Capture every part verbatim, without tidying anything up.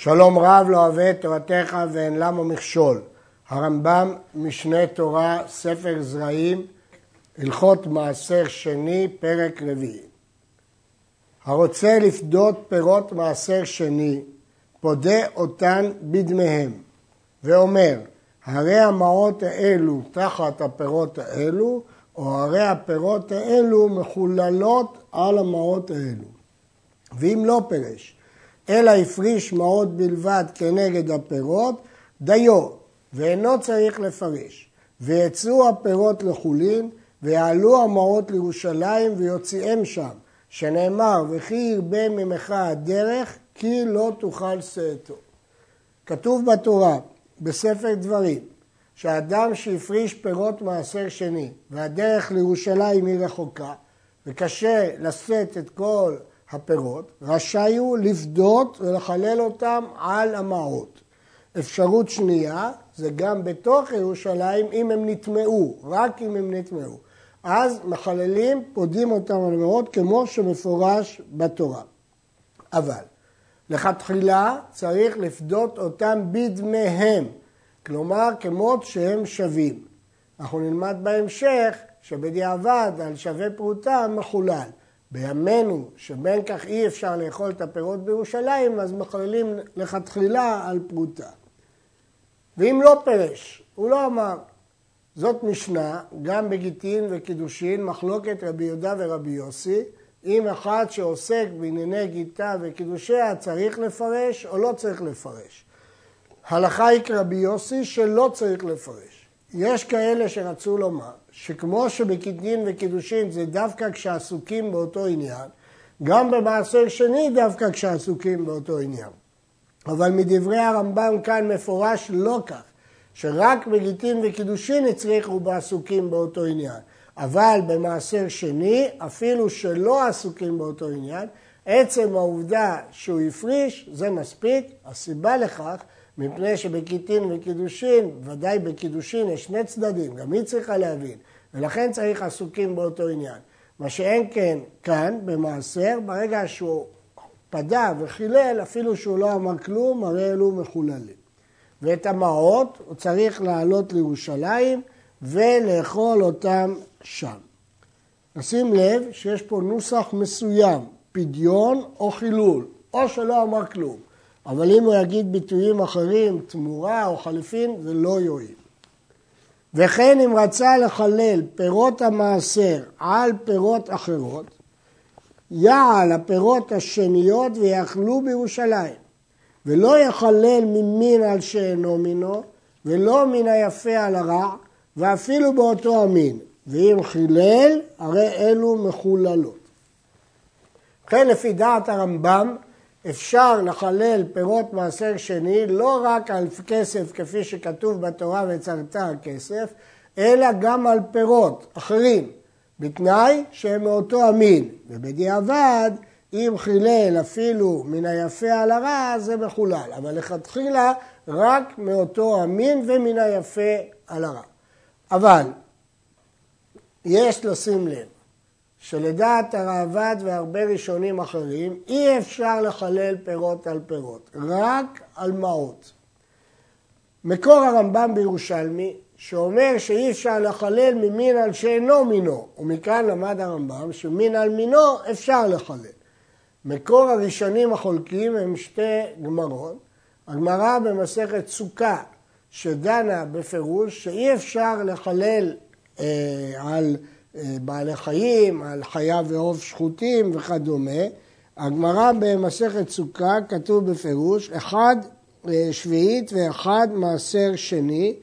שלום רב לא אוהב את תורתך ואין למה מכשול. הרמב"ם, משנה תורה, ספר זרעים, הלכות מעשר שני, פרק רביעי. הרוצה לפדות פירות מעשר שני, פודה אותן בדמיהם, ואומר, הרי המעות האלו תחת הפירות האלו, או הרי הפירות האלו מחוללות על המעות האלו. ואם לא פירש, אלא הפריש מעות בלבד כנגד הפירות, דיו, ואינו צריך לפרש. ויצאו הפירות לחולין, ויעלו המעות לירושלים ויוציאם שם, שנאמר, וכי ירבה ממך הדרך, כי לא תוכל שאתו. כתוב בתורה, בספר דברים, שהאדם שהפריש פירות מעשר שני, והדרך לירושלים היא רחוקה, וקשה לשאת את כל הפירות, רשאי הוא לפדות ולחלל אותם על המעות. אפשרות שנייה, זה גם בתוך ירושלים, אם הם נטמעו, רק אם הם נטמעו. אז מחללים, פודים אותם על המעות, כמו שמפורש בתורה. אבל, לכתחילה צריך לפדות אותם בדמיהם, כלומר, כמות שהם שווים. אנחנו נלמד בהמשך, שבדיעבד על שווה פרוטה מחולל. בימינו, שבין כך אי אפשר לאכול את הפירות בירושלים, אז מחללים לכתחילה על פרוטה. ואם לא פרש, הוא לא אמר. זאת משנה, גם בגיטין וקידושין, מחלוקת רבי יהודה ורבי יוסי, אם אחד שעוסק בענייני גיטה וקידושיה צריך לפרש או לא צריך לפרש. הלכה היא כרבי יוסי שלא צריך לפרש. יש כאלה שרצו לומר שכמו שבקידין וקידושין זה דווקא כשעסוקים באותו עניין, גם במעשר שני דווקא כשעסוקים באותו עניין. אבל מדברי הרמב"ם כאן מפורש לא כך, שרק בגיטין וקידושין הצליחו בעסוקים באותו עניין. אבל במעשר שני, אפילו שלא עסוקים באותו עניין, עצם העובדה שהוא הפריש זה מספיק, הסיבה לכך, מפני שבקיטין וקידושין, ודאי בקידושין יש שני צדדים, גם היא צריכה להבין, ולכן צריך עסוקים באותו עניין. מה שאין כן כאן, במעשר, ברגע שהוא פדה וחילל, אפילו שהוא לא אמר כלום, הרי אלו מחוללים. ואת המעות הוא צריך לעלות לירושלים ולאכול אותם שם. נשים לב שיש פה נוסח מסוים, פדיון או חילול, או שלא אמר כלום. אבל אם הוא יגיד ביטויים אחרים, תמורה או חליפין, זה לא יועיל. וכן אם רצה לחלל פירות המעשר על פירות אחרות, יעל הפירות השניות ויאכלו בירושלים, ולא יחלל ממין על שאינו מינו, ולא מן היפה על הרע, ואפילו באותו המין. ואם חילל, הרי אלו מחוללות. כן, לפי דעת הרמב"ם, אפשר לחלל פירות מעשר שני לא רק על כסף כפי שכתוב בתורה וצרת הכסף, אלא גם על פירות אחרים, בתנאי שהם מאותו המין. ובדיעבד, אם חילל אפילו מן היפה על הרע, זה מחולל. אבל לכתחילה רק מאותו המין ומן היפה על הרע. אבל יש לשים לב. שלדעת הרעב"ד והרבה ראשונים אחרים, אי אפשר לחלל פירות על פירות, רק על מעות. מקור הרמב"ם בירושלמי, שאומר שאי אפשר לחלל ממין על שאינו מינו, ומכאן למד הרמב"ם שמין על מינו אפשר לחלל. מקור הראשונים החולקים הם שתי גמרות, הגמרא במסכת סוכה, שדנה בפירוש שאי אפשר לחלל אה, על בעלי חיים, על חיה ועוף שחוטים וכדומה. הגמרא במסכת סוכה כתוב בפירוש, אחד שביעית ואחד מעשר שני,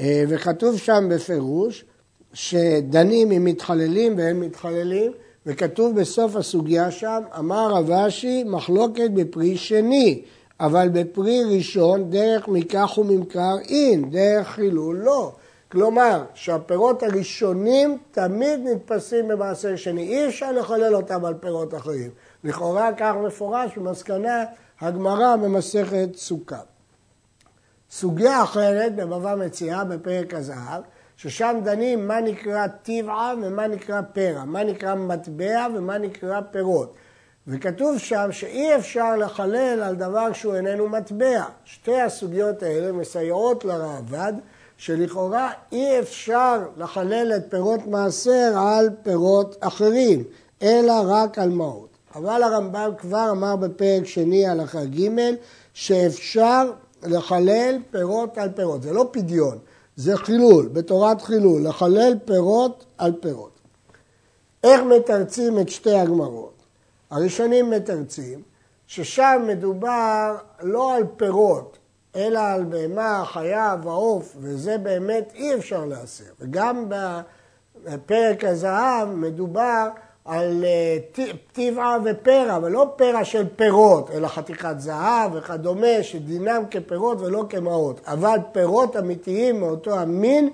וכתוב שם בפירוש שדנים אם מתחללים והם מתחללים, וכתוב בסוף הסוגיה שם, אמר רב אשי מחלוקת בפרי שני, אבל בפרי ראשון דרך מכך וממכר אין, דרך חילול לא. כלומר, שהפירות הראשונים תמיד נתפסים במעשר שני. אי אפשר לחלל אותם על פירות אחרים. לכאורה כך מפורש במסקנה הגמרא במסכת סוכה. סוגיה אחרת בבבא מציעא בפרק הזהב, ששם דנים מה נקרא טבעה ומה נקרא פרע, מה נקרא מטבע ומה נקרא פירות. וכתוב שם שאי אפשר לחלל על דבר שהוא איננו מטבע. שתי הסוגיות האלה מסייעות לרעבד, שלכאורה אי אפשר לחלל את פירות מעשר על פירות אחרים, אלא רק על מהות. אבל הרמב"ם כבר אמר בפרק שני הלכה ג' שאפשר לחלל פירות על פירות. זה לא פדיון, זה חילול, בתורת חילול, לחלל פירות על פירות. איך מתרצים את שתי הגמרות? הראשונים מתרצים ששם מדובר לא על פירות, אלא על בהמה, חיה ועוף, וזה באמת אי אפשר להסיר. וגם בפרק הזהב מדובר על טבעה ופרה, אבל לא פרה של פירות, אלא חתיכת זהב וכדומה, שדינם כפירות ולא כמהות. אבל פירות אמיתיים מאותו המין,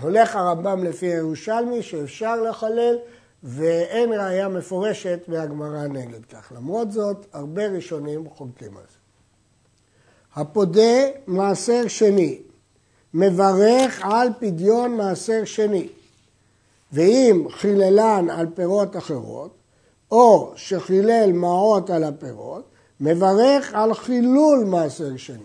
הולך הרמב"ם לפי ירושלמי, שאפשר לחלל, ואין ראיה מפורשת מהגמרא נגד כך. למרות זאת, הרבה ראשונים חולקים על זה. הפודה מעשר שני, מברך על פדיון מעשר שני. ואם חיללן על פירות אחרות, או שחילל מעות על הפירות, מברך על חילול מעשר שני.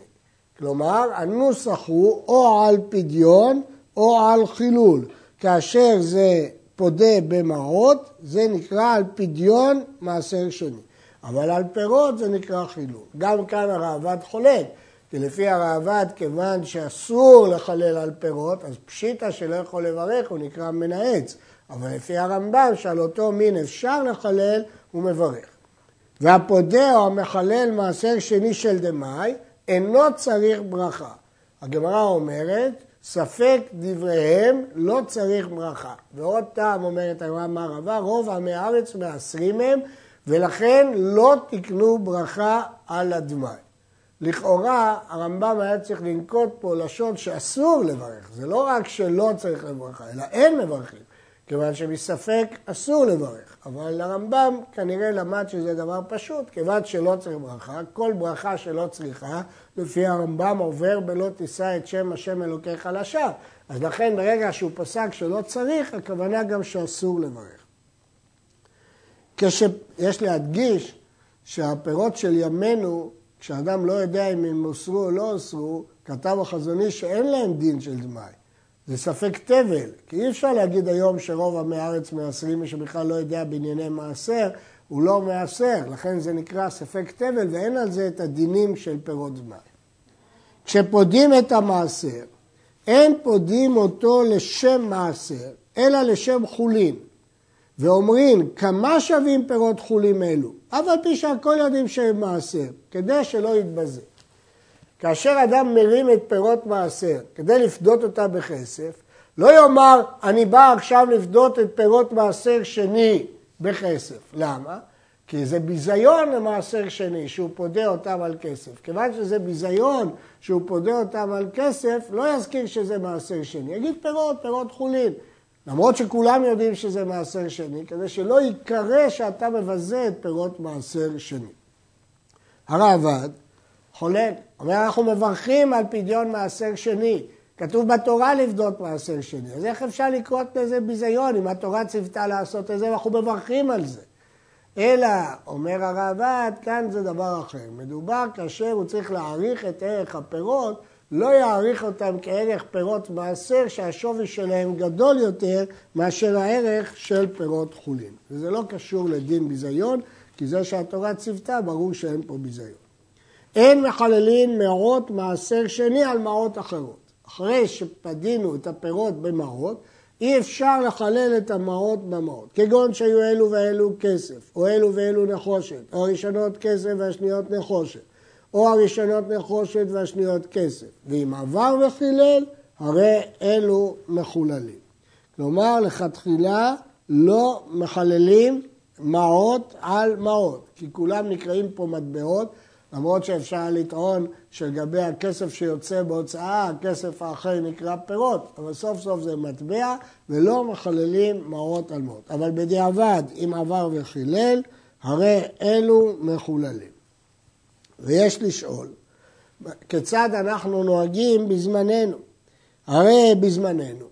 כלומר, הנוסח הוא או על פדיון או על חילול. כאשר זה פודה במעות, זה נקרא על פדיון מעשר שני. אבל על פירות זה נקרא חילול. גם כאן הרעב"ד חולק, כי לפי הרעב"ד, כיוון שאסור לחלל על פירות, אז פשיטא שלא יכול לברך, הוא נקרא מן העץ. אבל לפי הרמב"ם, שעל אותו מין אפשר לחלל, הוא מברך. והפודה או המחלל מעשר שני של דמאי, אינו צריך ברכה. הגמרא אומרת, ספק דבריהם לא צריך ברכה. ועוד טעם אומרת הגמרא מערבא, רוב עמי הארץ מעשרים הם, ולכן לא תקנו ברכה על הדמאי. לכאורה הרמב"ם היה צריך לנקוט פה לשון שאסור לברך. זה לא רק שלא צריך לברכה, אלא אין מברכים, כיוון שמספק אסור לברך. אבל הרמב"ם כנראה למד שזה דבר פשוט, כיוון שלא צריך ברכה, כל ברכה שלא צריכה, לפי הרמב"ם עובר בלא תישא את שם השם אלוקיך לשווא. אז לכן ברגע שהוא פסק שלא צריך, הכוונה גם שאסור לברך. יש להדגיש שהפירות של ימינו, כשאדם לא יודע אם הם אוסרו או לא אוסרו, כתב החזון איש שאין להם דין של דמאי. זה ספק תבל, כי אי אפשר להגיד היום שרוב עמי הארץ מעשרים, מי שבכלל לא יודע בענייני מעשר, הוא לא מעשר, לכן זה נקרא ספק תבל, ואין על זה את הדינים של פירות דמאי. כשפודים את המעשר, אין פודים אותו לשם מעשר, אלא לשם חולין. ואומרים, כמה שווים פירות חולים אלו? אבל פי שהכל יודעים שהם מעשר, כדי שלא יתבזה. כאשר אדם מרים את פירות מעשר, כדי לפדות אותה בכסף, לא יאמר, אני בא עכשיו לפדות את פירות מעשר שני בכסף. למה? כי זה ביזיון למעשר שני, שהוא פודה אותם על כסף. כיוון שזה ביזיון שהוא פודה אותם על כסף, לא יזכיר שזה מעשר שני. יגיד פירות, פירות חולים. למרות שכולם יודעים שזה מעשר שני, כדי שלא יקרא שאתה מבזה את פירות מעשר שני. הרעב"ד חולק, אומר אנחנו מברכים על פדיון מעשר שני, כתוב בתורה לפדות מעשר שני, אז איך אפשר לקרות לזה ביזיון, אם התורה ציוותה לעשות את זה, אנחנו מברכים על זה. אלא, אומר הרעב"ד, כאן זה דבר אחר, מדובר כאשר הוא צריך להעריך את ערך הפירות, לא יעריך אותם כערך פירות מעשר שהשווי שלהם גדול יותר מאשר הערך של פירות חולין. וזה לא קשור לדין ביזיון, כי זה שהתורה ציוותה ברור שאין פה ביזיון. אין מחללים מעות מעשר שני על מעות אחרות. אחרי שפדינו את הפירות במעות, אי אפשר לחלל את המעות במעות. כגון שהיו אלו ואלו כסף, או אלו ואלו נחושת, או הראשונות כסף והשניות נחושת. או הראשונות נחושת והשניות כסף. ואם עבר וחילל, הרי אלו מחוללים. כלומר, לכתחילה לא מחללים מעות על מעות, כי כולם נקראים פה מטבעות, למרות שאפשר לטעון שלגבי הכסף שיוצא בהוצאה, הכסף האחר נקרא פירות, אבל סוף סוף זה מטבע, ולא מחללים מעות על מעות. אבל בדיעבד, אם עבר וחילל, הרי אלו מחוללים. ויש לשאול, כיצד אנחנו נוהגים בזמננו? הרי בזמננו,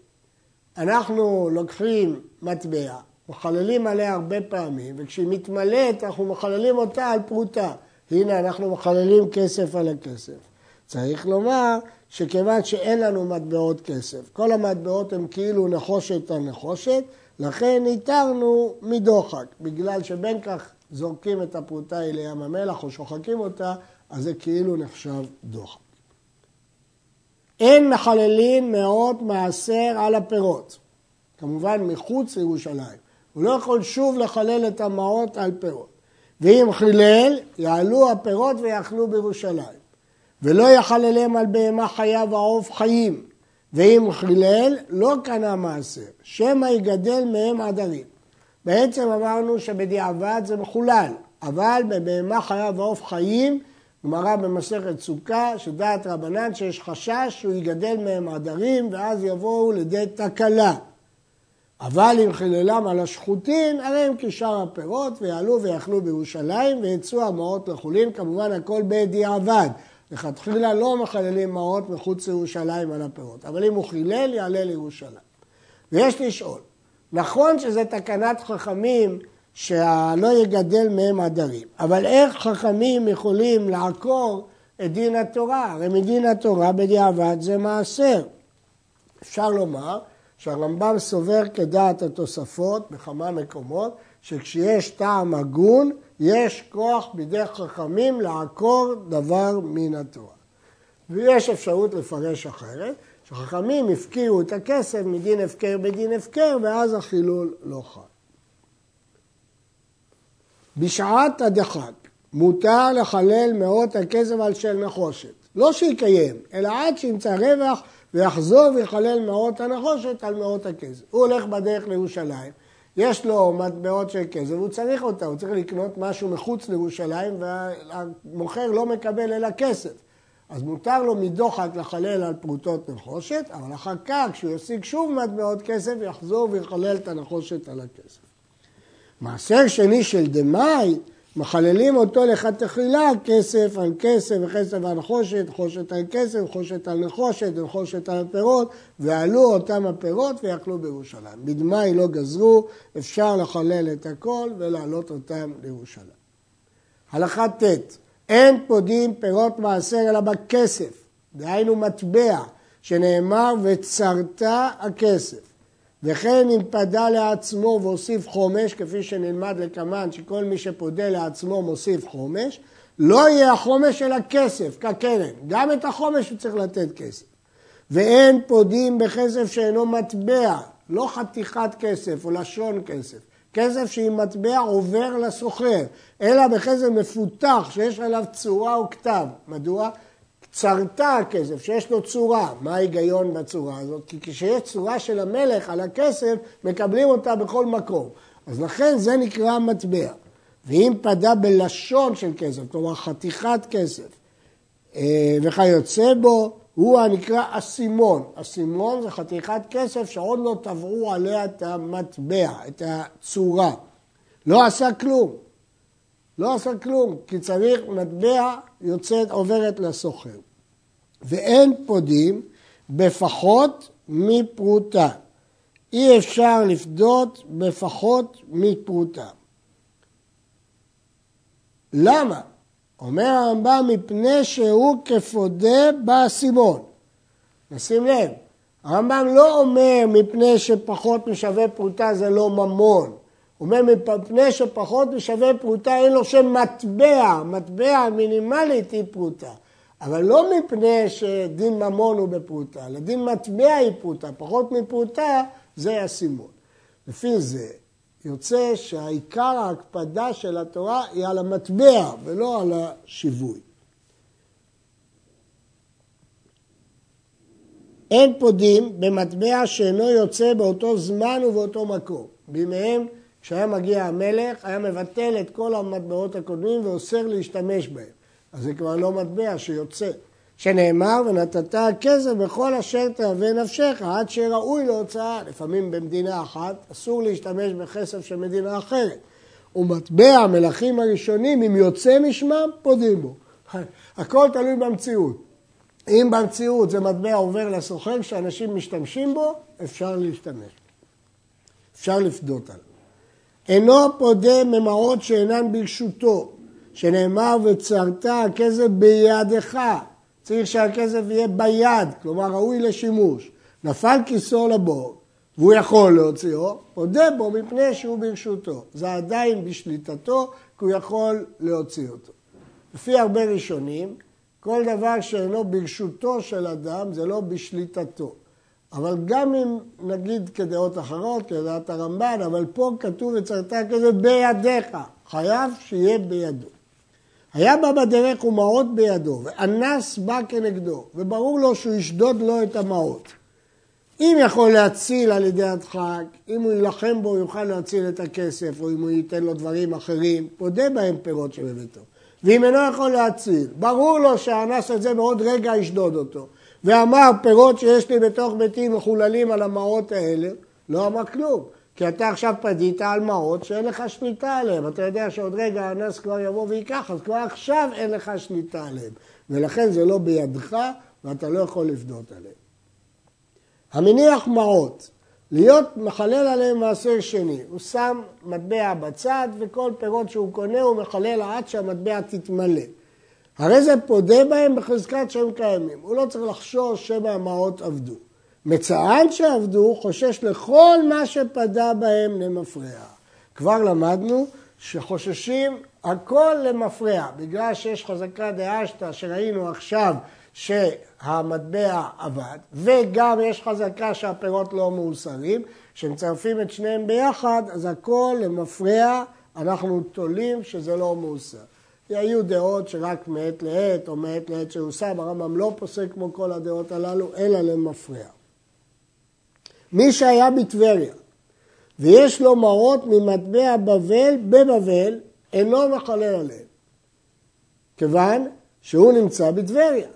אנחנו לוקחים מטבע, מחללים עליה הרבה פעמים, וכשהיא מתמלאת אנחנו מחללים אותה על פרוטה. הנה אנחנו מחללים כסף על הכסף. צריך לומר שכיוון שאין לנו מטבעות כסף, כל המטבעות הם כאילו נחושת על נחושת, לכן ניתרנו מדוחק, בגלל שבין כך זורקים את הפרוטה אל ים המלח או שוחקים אותה, אז זה כאילו נחשב דוחק. אין מחללים מאות מעשר על הפירות, כמובן מחוץ לירושלים. הוא לא יכול שוב לחלל את המאות על פירות. ואם חילל, יעלו הפירות ויאכלו בירושלים. ולא יחללם על בהמה חיה ועוף חיים. ואם חילל, לא קנה מעשר, שמא יגדל מהם עדרים. בעצם אמרנו שבדיעבד זה מחולל, אבל בבהמה חיה ועוף חיים, גמרא במסכת סוכה, שדעת רבנן שיש חשש שהוא יגדל מהם עדרים, ואז יבואו לידי תקלה. אבל אם חיללם על השחוטין, הרי הם כשאר הפירות, ויעלו ויאכלו בירושלים, ויצאו המעות לחולין, כמובן הכל בדיעבד. לכתחילה לא מחללים מעות מחוץ לירושלים על הפירות, אבל אם הוא חילל, יעלה לירושלים. ויש לשאול, נכון שזו תקנת חכמים, שלא יגדל מהם עדרים, אבל איך חכמים יכולים לעקור את דין התורה? הרי מדין התורה בדיעבד זה מעשר. אפשר לומר שהרמב"ם סובר כדעת התוספות בכמה מקומות, שכשיש טעם הגון, יש כוח בידי חכמים לעקור דבר מן התורה. ויש אפשרות לפרש אחרת, שחכמים הפקיעו את הכסף מדין הפקר בדין הפקר, ואז החילול לא חל. בשעת הדחק מותר לחלל מאות הכסף על של נחושת. לא שיקיים, אלא עד שימצא רווח ויחזור ויחלל מאות הנחושת על מאות הכסף. הוא הולך בדרך לירושלים, יש לו מטבעות של כסף, הוא צריך אותה, הוא צריך לקנות משהו מחוץ לירושלים, והמוכר לא מקבל אלא כסף. אז מותר לו מדוחק לחלל על פרוטות נחושת, אבל אחר כך כשהוא ישיג שוב מטבעות כסף, יחזור ויחלל את הנחושת על הכסף. מעשר שני של דמאי, מחללים אותו לכתחילה, כסף על כסף וכסף על נחושת, נחושת על כסף, נחושת על נחושת, נחושת על הפירות, ועלו אותם הפירות ויאכלו בירושלים. בדמאי לא גזרו, אפשר לחלל את הכל ולהעלות אותם לירושלים. הלכה ת' אין פודים פירות מעשר אלא בכסף, דהיינו מטבע, שנאמר וצרת הכסף. וכן אם פדה לעצמו והוסיף חומש, כפי שנלמד לכמן, שכל מי שפודה לעצמו מוסיף חומש, לא יהיה החומש אלא כסף, כקרן. גם את החומש הוא צריך לתת כסף. ואין פודים בכסף שאינו מטבע, לא חתיכת כסף או לשון כסף. כסף שאם מטבע עובר לסוחר, אלא בכסף מפותח שיש עליו צורה או כתב. מדוע? צרתה הכסף, שיש לו צורה. מה ההיגיון בצורה הזאת? כי כשיש צורה של המלך על הכסף, מקבלים אותה בכל מקום. אז לכן זה נקרא מטבע. ואם פדה בלשון של כסף, כלומר חתיכת כסף, וכיוצא בו, הוא הנקרא אסימון. אסימון זה חתיכת כסף שעוד לא תברו עליה את המטבע, את הצורה. לא עשה כלום. לא עשה כלום, כי צריך מטבע יוצאת עוברת לסוחר. ואין פודים בפחות מפרוטה. אי אפשר לפדות בפחות מפרוטה. למה? אומר הרמב"ם מפני שהוא כפודה באסימון. נשים לב, הרמב"ם לא אומר מפני שפחות משווה פרוטה זה לא ממון. הוא אומר, מפני שפחות משווה פרוטה, אין לו שמטבע, מטבע מינימלית היא פרוטה. אבל לא מפני שדין ממון הוא בפרוטה, לדין מטבע היא פרוטה, פחות מפרוטה זה הסימון. לפי זה יוצא שהעיקר ההקפדה של התורה היא על המטבע ולא על השיווי. אין פודים במטבע שאינו יוצא באותו זמן ובאותו מקום. בימיהם כשהיה מגיע המלך, היה מבטל את כל המטבעות הקודמים ואוסר להשתמש בהם. אז זה כבר לא מטבע שיוצא. שנאמר, ונתת הכסף בכל אשר תהווה נפשך, עד שראוי להוצאה. לפעמים במדינה אחת אסור להשתמש בכסף של מדינה אחרת. ומטבע המלכים הראשונים, אם יוצא משמם, פודים בו. הכל תלוי במציאות. אם במציאות זה מטבע עובר לסוחר, כשאנשים משתמשים בו, אפשר להשתמש. אפשר לפדות עליו. אינו הפודה ממעות שאינן ברשותו, שנאמר וצרת הכסף בידך, צריך שהכסף יהיה ביד, כלומר ראוי לשימוש. נפל כיסו לבור, והוא יכול להוציאו, פודה בו מפני שהוא ברשותו. זה עדיין בשליטתו, כי הוא יכול להוציא אותו. לפי הרבה ראשונים, כל דבר שאינו ברשותו של אדם, זה לא בשליטתו. אבל גם אם נגיד כדעות אחרות, כדעת הרמב"ן, אבל פה כתוב וצרת כזה בידיך, חייב שיהיה בידו. היה בא בדרך ומעות בידו, ואנס בא כנגדו, וברור לו שהוא ישדוד לו את המעות. אם יכול להציל על ידי הדחק, אם הוא ילחם בו, יוכל להציל את הכסף, או אם הוא ייתן לו דברים אחרים, פודה בהם פירות שבביתו. ואם אינו יכול להציל, ברור לו שהאנס הזה בעוד רגע ישדוד אותו. ואמר, פירות שיש לי בתוך ביתי מחוללים על המעות האלה, לא אמר כלום. כי אתה עכשיו פדית על מעות שאין לך שליטה עליהם. אתה יודע שעוד רגע האנס כבר יבוא ויקח, אז כבר עכשיו אין לך שליטה עליהם. ולכן זה לא בידך, ואתה לא יכול לפדות עליהם. המניח מעות, להיות מחלל עליהם מעשר שני. הוא שם מטבע בצד, וכל פירות שהוא קונה הוא מחלל עד שהמטבע תתמלא. הרי זה פודה בהם בחזקת שהם קיימים. הוא לא צריך לחשוש שמא המעות עבדו. מצען שעבדו חושש לכל מה שפדה בהם למפרע. כבר למדנו שחוששים הכל למפרע. בגלל שיש חזקה דאשתא שראינו עכשיו שהמטבע עבד, וגם יש חזקה שהפירות לא מאוסרים, שמצרפים את שניהם ביחד, אז הכל למפרע אנחנו תולים שזה לא מאוסר. היו דעות שרק מעת לעת או מעת לעת שהוסם, הרמב"ם לא פוסק כמו כל הדעות הללו, אלא למפרע. מי שהיה בטבריה ויש לו מעות ממטבע בבל בבבל, אינו מחלל עליהם, כיוון שהוא נמצא בטבריה.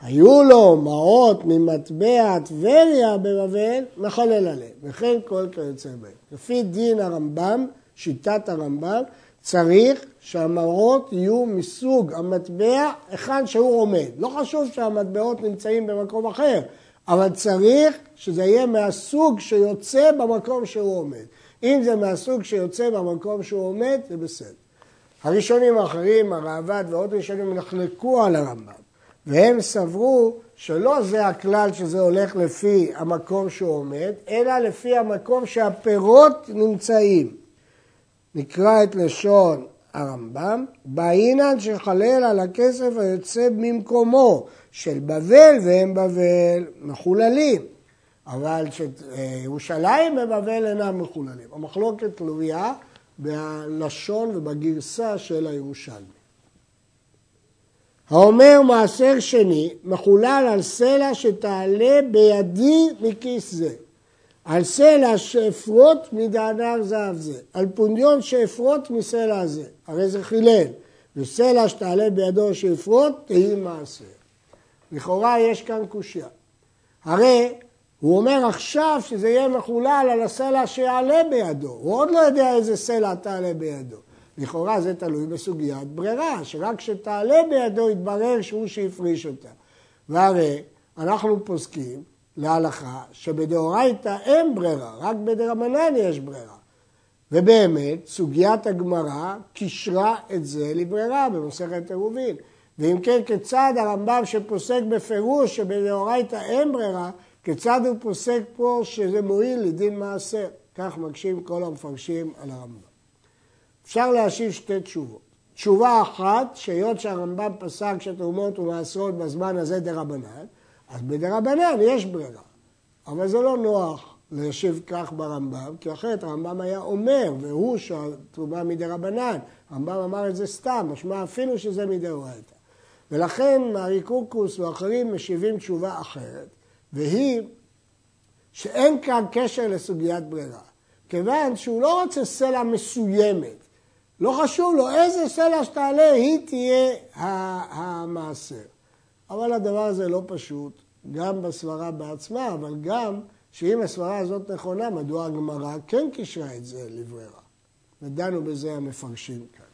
היו לו מעות ממטבע טבריה בבבל, מחלל עליהם, וכן כל כיוצא בהם. לפי דין הרמב"ם, שיטת הרמב"ם, צריך שהמעות יהיו מסוג המטבע היכן שהוא עומד. לא חשוב שהמטבעות נמצאים במקום אחר, אבל צריך שזה יהיה מהסוג שיוצא במקום שהוא עומד. אם זה מהסוג שיוצא במקום שהוא עומד, זה בסדר. הראשונים האחרים, הראב"ד ועוד ראשונים, נחלקו על הרמב"ם, והם סברו שלא זה הכלל שזה הולך לפי המקום שהוא עומד, אלא לפי המקום שהפירות נמצאים. נקרא את לשון הרמב"ם, בעינן שחלל על הכסף היוצא ממקומו של בבל, והם בבל מחוללים, אבל שירושלים ובבל אינם מחוללים. המחלוקת תלויה בלשון ובגרסה של הירושלמי. האומר מעשר שני מחולל על סלע שתעלה בידי מכיס זה, על סלע שאפרוט מדענר זהב זה, על פונדיון שאפרוט מסלע זה, הרי זה חילל, וסלע שתעלה בידו שאפרוט, תהי מעשר. לכאורה יש כאן קושיה. הרי הוא אומר עכשיו שזה יהיה מחולל על הסלע שיעלה בידו, הוא עוד לא יודע איזה סלע תעלה בידו. לכאורה זה תלוי בסוגיית ברירה, שרק כשתעלה בידו יתברר שהוא שהפריש אותה. והרי אנחנו פוסקים להלכה שבדאורייתא אין ברירה, רק בדרבנן יש ברירה. ובאמת סוגיית הגמרא קישרה את זה לברירה במסכת עירובין. ואם כן, כיצד הרמב"ם שפוסק בפירוש שבדאורייתא אין ברירה, כיצד הוא פוסק פה שזה מועיל לדין מעשר? כך מקשים כל המפרשים על הרמב"ם. אפשר להשיב שתי תשובות. תשובה אחת, שהיות שהרמב"ם פסק שתרומות ומעשרות בזמן הזה דרבנן, אז בדרבנן יש ברירה. אבל זה לא נוח להשיב כך ברמב"ם, כי אחרת הרמב"ם היה אומר, והוא שהתרומה מדרבנן. הרמב"ם אמר את זה סתם, משמע אפילו שזה מדאורייתא. ולכן מארי קורקוס ואחרים משיבים תשובה אחרת, והיא שאין כאן קשר לסוגיית ברירה. כיוון שהוא לא רוצה סלע מסוימת, לא חשוב לו איזה סלע שתעלה, היא תהיה המעשר. אבל הדבר הזה לא פשוט, גם בסברה בעצמה, אבל גם שאם הסברה הזאת נכונה, מדוע הגמרא כן קישרה את זה לברירה. ודנו בזה המפרשים כאן.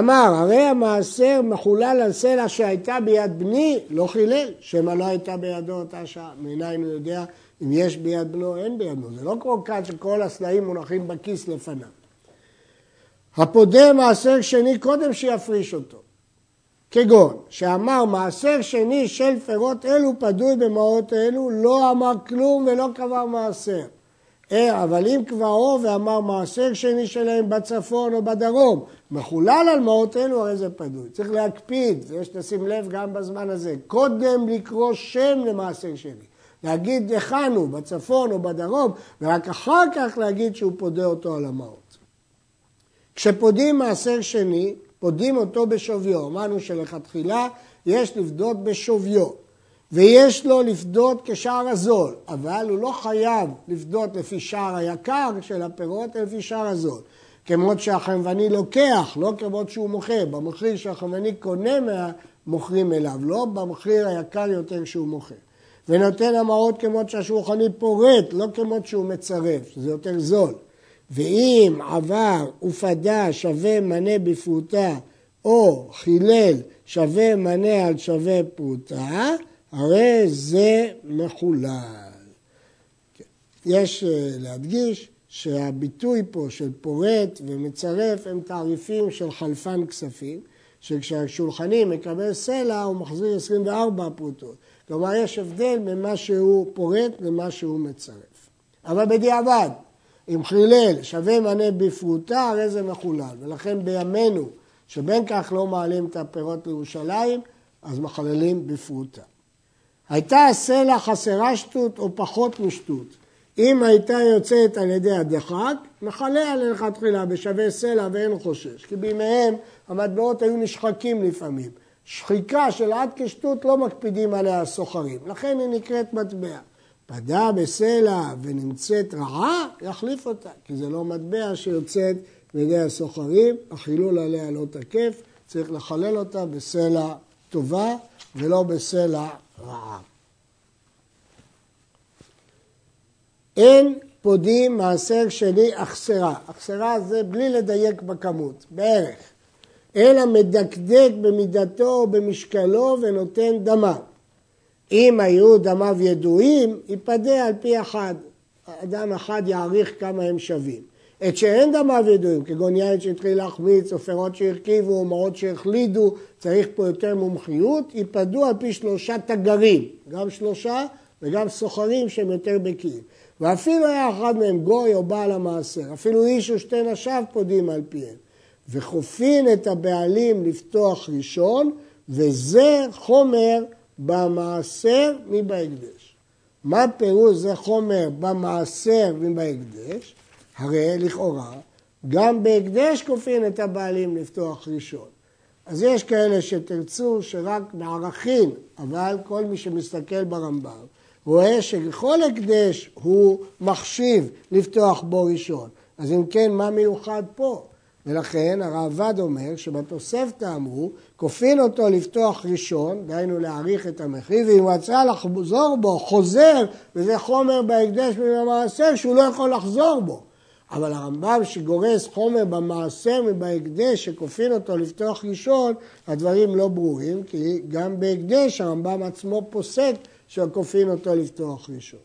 אמר, הרי המעשר מחולל על סלע שהייתה ביד בני, לא חילל, שמא לא הייתה בידו אותה שעה. מניין הוא יודע אם יש ביד בנו, אין ביד בנו. זה לא כמו כאן שכל הסלעים מונחים בכיס לפניו. הפודה מעשר שני קודם שיפריש אותו. כגון, שאמר מעשר שני של פירות אלו פדוי במעות אלו, לא אמר כלום ולא קבע מעשר. אבל אם קבעו ואמר מעשר שני שלהם בצפון או בדרום, מחולל על מעות אלו, הרי זה פדוי. צריך להקפיד, יש לשים לב גם בזמן הזה. קודם לקרוא שם למעשר שני. להגיד היכן הוא, בצפון או בדרום, ורק אחר כך להגיד שהוא פודה אותו על המעות. כשפודים מעשר שני, פודים אותו בשוויו. אמרנו שלכתחילה יש לפדות בשוויו, ויש לו לפדות כשער הזול, אבל הוא לא חייב לפדות לפי שער היקר של הפירות, אלא לפי שער הזול. כמות שהחנווני לוקח, לא כמות שהוא מוכר, במחיר שהחנווני קונה מהמוכרים אליו, לא במחיר היקר יותר שהוא מוכר. ונותן המעות כמות שהשולחני פורט, לא כמות שהוא מצרף, שזה יותר זול. ואם עבר ופדה שווה מנה בפרוטה, או חילל שווה מנה על שווה פרוטה, הרי זה מחולל. יש להדגיש שהביטוי פה של פורט ומצרף הם תעריפים של חלפן כספים, שכשהשולחני מקבל סלע הוא מחזיר עשרים וארבע פרוטות. כלומר, יש הבדל ממה שהוא פורט למה שהוא מצרף. אבל בדיעבד, אם חילל שווה מנה בפרוטה, הרי זה מחולל. ולכן בימינו, שבין כך לא מעלים את הפירות לירושלים, אז מחללים בפרוטה. הייתה הסלע חסרה שטות או פחות משטות. אם הייתה יוצאת על ידי הדחק, מחלה על לכתחילה בשווה סלע ואין חושש. כי בימיהם המטבעות היו נשחקים לפעמים. שחיקה של עד כשטות לא מקפידים עליה הסוחרים, לכן היא נקראת מטבע. פדה בסלע ונמצאת רעה, יחליף אותה, כי זה לא מטבע שיוצאת בידי הסוחרים, החילול עליה לא תקף, צריך לחלל אותה בסלע טובה ולא בסלע רעה. אין פודים מעשר שני אכסרה, אכסרה זה בלי לדייק בכמות, בערך. אלא מדקדק במידתו או במשקלו ונותן דמה. אם היו דמיו ידועים, ייפדה על פי אחד. אדם אחד יעריך כמה הם שווים. את שאין דמיו ידועים, כגון יין שהתחיל להחמיץ, או פירות שהרכיבו, או מעות שהחלידו, צריך פה יותר מומחיות, ייפדו על פי שלושה תגרים, גם שלושה וגם סוחרים שהם יותר בקיאים. ואפילו היה אחד מהם גוי או בעל המעשר, אפילו איש או שתי נשיו פודים על פיהם. וחופין את הבעלים לפתוח ראשון, וזה חומר במעשר מבהקדש. מה פירוש זה חומר במעשר מבהקדש? הרי לכאורה, גם בהקדש כופין את הבעלים לפתוח ראשון. אז יש כאלה שתרצו שרק בערכין, אבל כל מי שמסתכל ברמב"ם, רואה שכל הקדש הוא מחשיב לפתוח בו ראשון. אז אם כן, מה מיוחד פה? ולכן הרעב"ד אומר שבתוספתא אמרו, כופין אותו לפתוח ראשון, דהיינו להעריך את המחיר, ואם הוא רצה לחזור בו, חוזר, וזה חומר בהקדש ובמעשר שהוא לא יכול לחזור בו. אבל הרמב"ם שגורס חומר במעשר ובהקדש שכופין אותו לפתוח ראשון, הדברים לא ברורים, כי גם בהקדש הרמב"ם עצמו פוסק שכופין אותו לפתוח ראשון.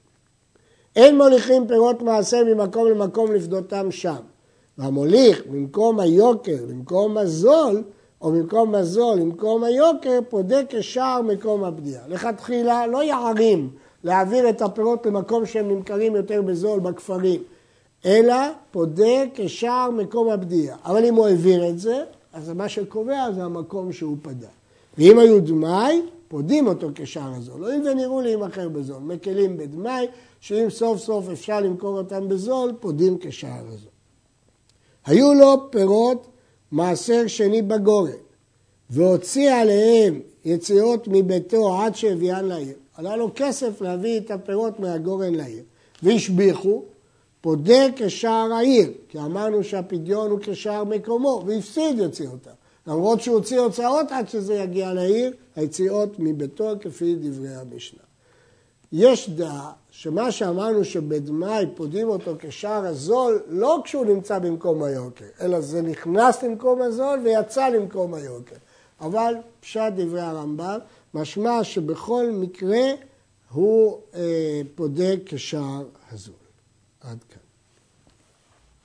אין מוליכים פירות מעשר ממקום למקום לפדותם שם. והמוליך, במקום היוקר, במקום הזול, או במקום הזול, במקום היוקר, פודה כשער מקום הבדיעה. לכתחילה לא יערים להעביר את הפירות למקום שהם נמכרים יותר בזול בכפרים, אלא פודה כשער מקום הבדיעה. אבל אם הוא העביר את זה, אז מה שקובע זה המקום שהוא פדה. ואם היו דמי, פודים אותו כשער הזול. לא אם ונראו להימכר בזול, מקלים בדמי, שאם סוף סוף אפשר למכור אותם בזול, פודים כשער הזול. היו לו פירות מעשר שני בגורן, והוציא עליהם יציאות מביתו עד שהביאן לעיר. עלה לו כסף להביא את הפירות מהגורן לעיר, והשביחו, פודה כשער העיר, כי אמרנו שהפדיון הוא כשער מקומו, והפסיד יציאותיו. למרות שהוא הוציא הוצאות עד שזה יגיע לעיר, היציאות מביתו כפי דברי המשנה. יש דעה שמה שאמרנו שבדמי פודים אותו כשער הזול, לא כשהוא נמצא במקום היוקר, אלא זה נכנס למקום הזול ויצא למקום היוקר. אבל פשט דברי הרמב"ם, משמע שבכל מקרה הוא אה, פודק כשער הזול. עד כאן.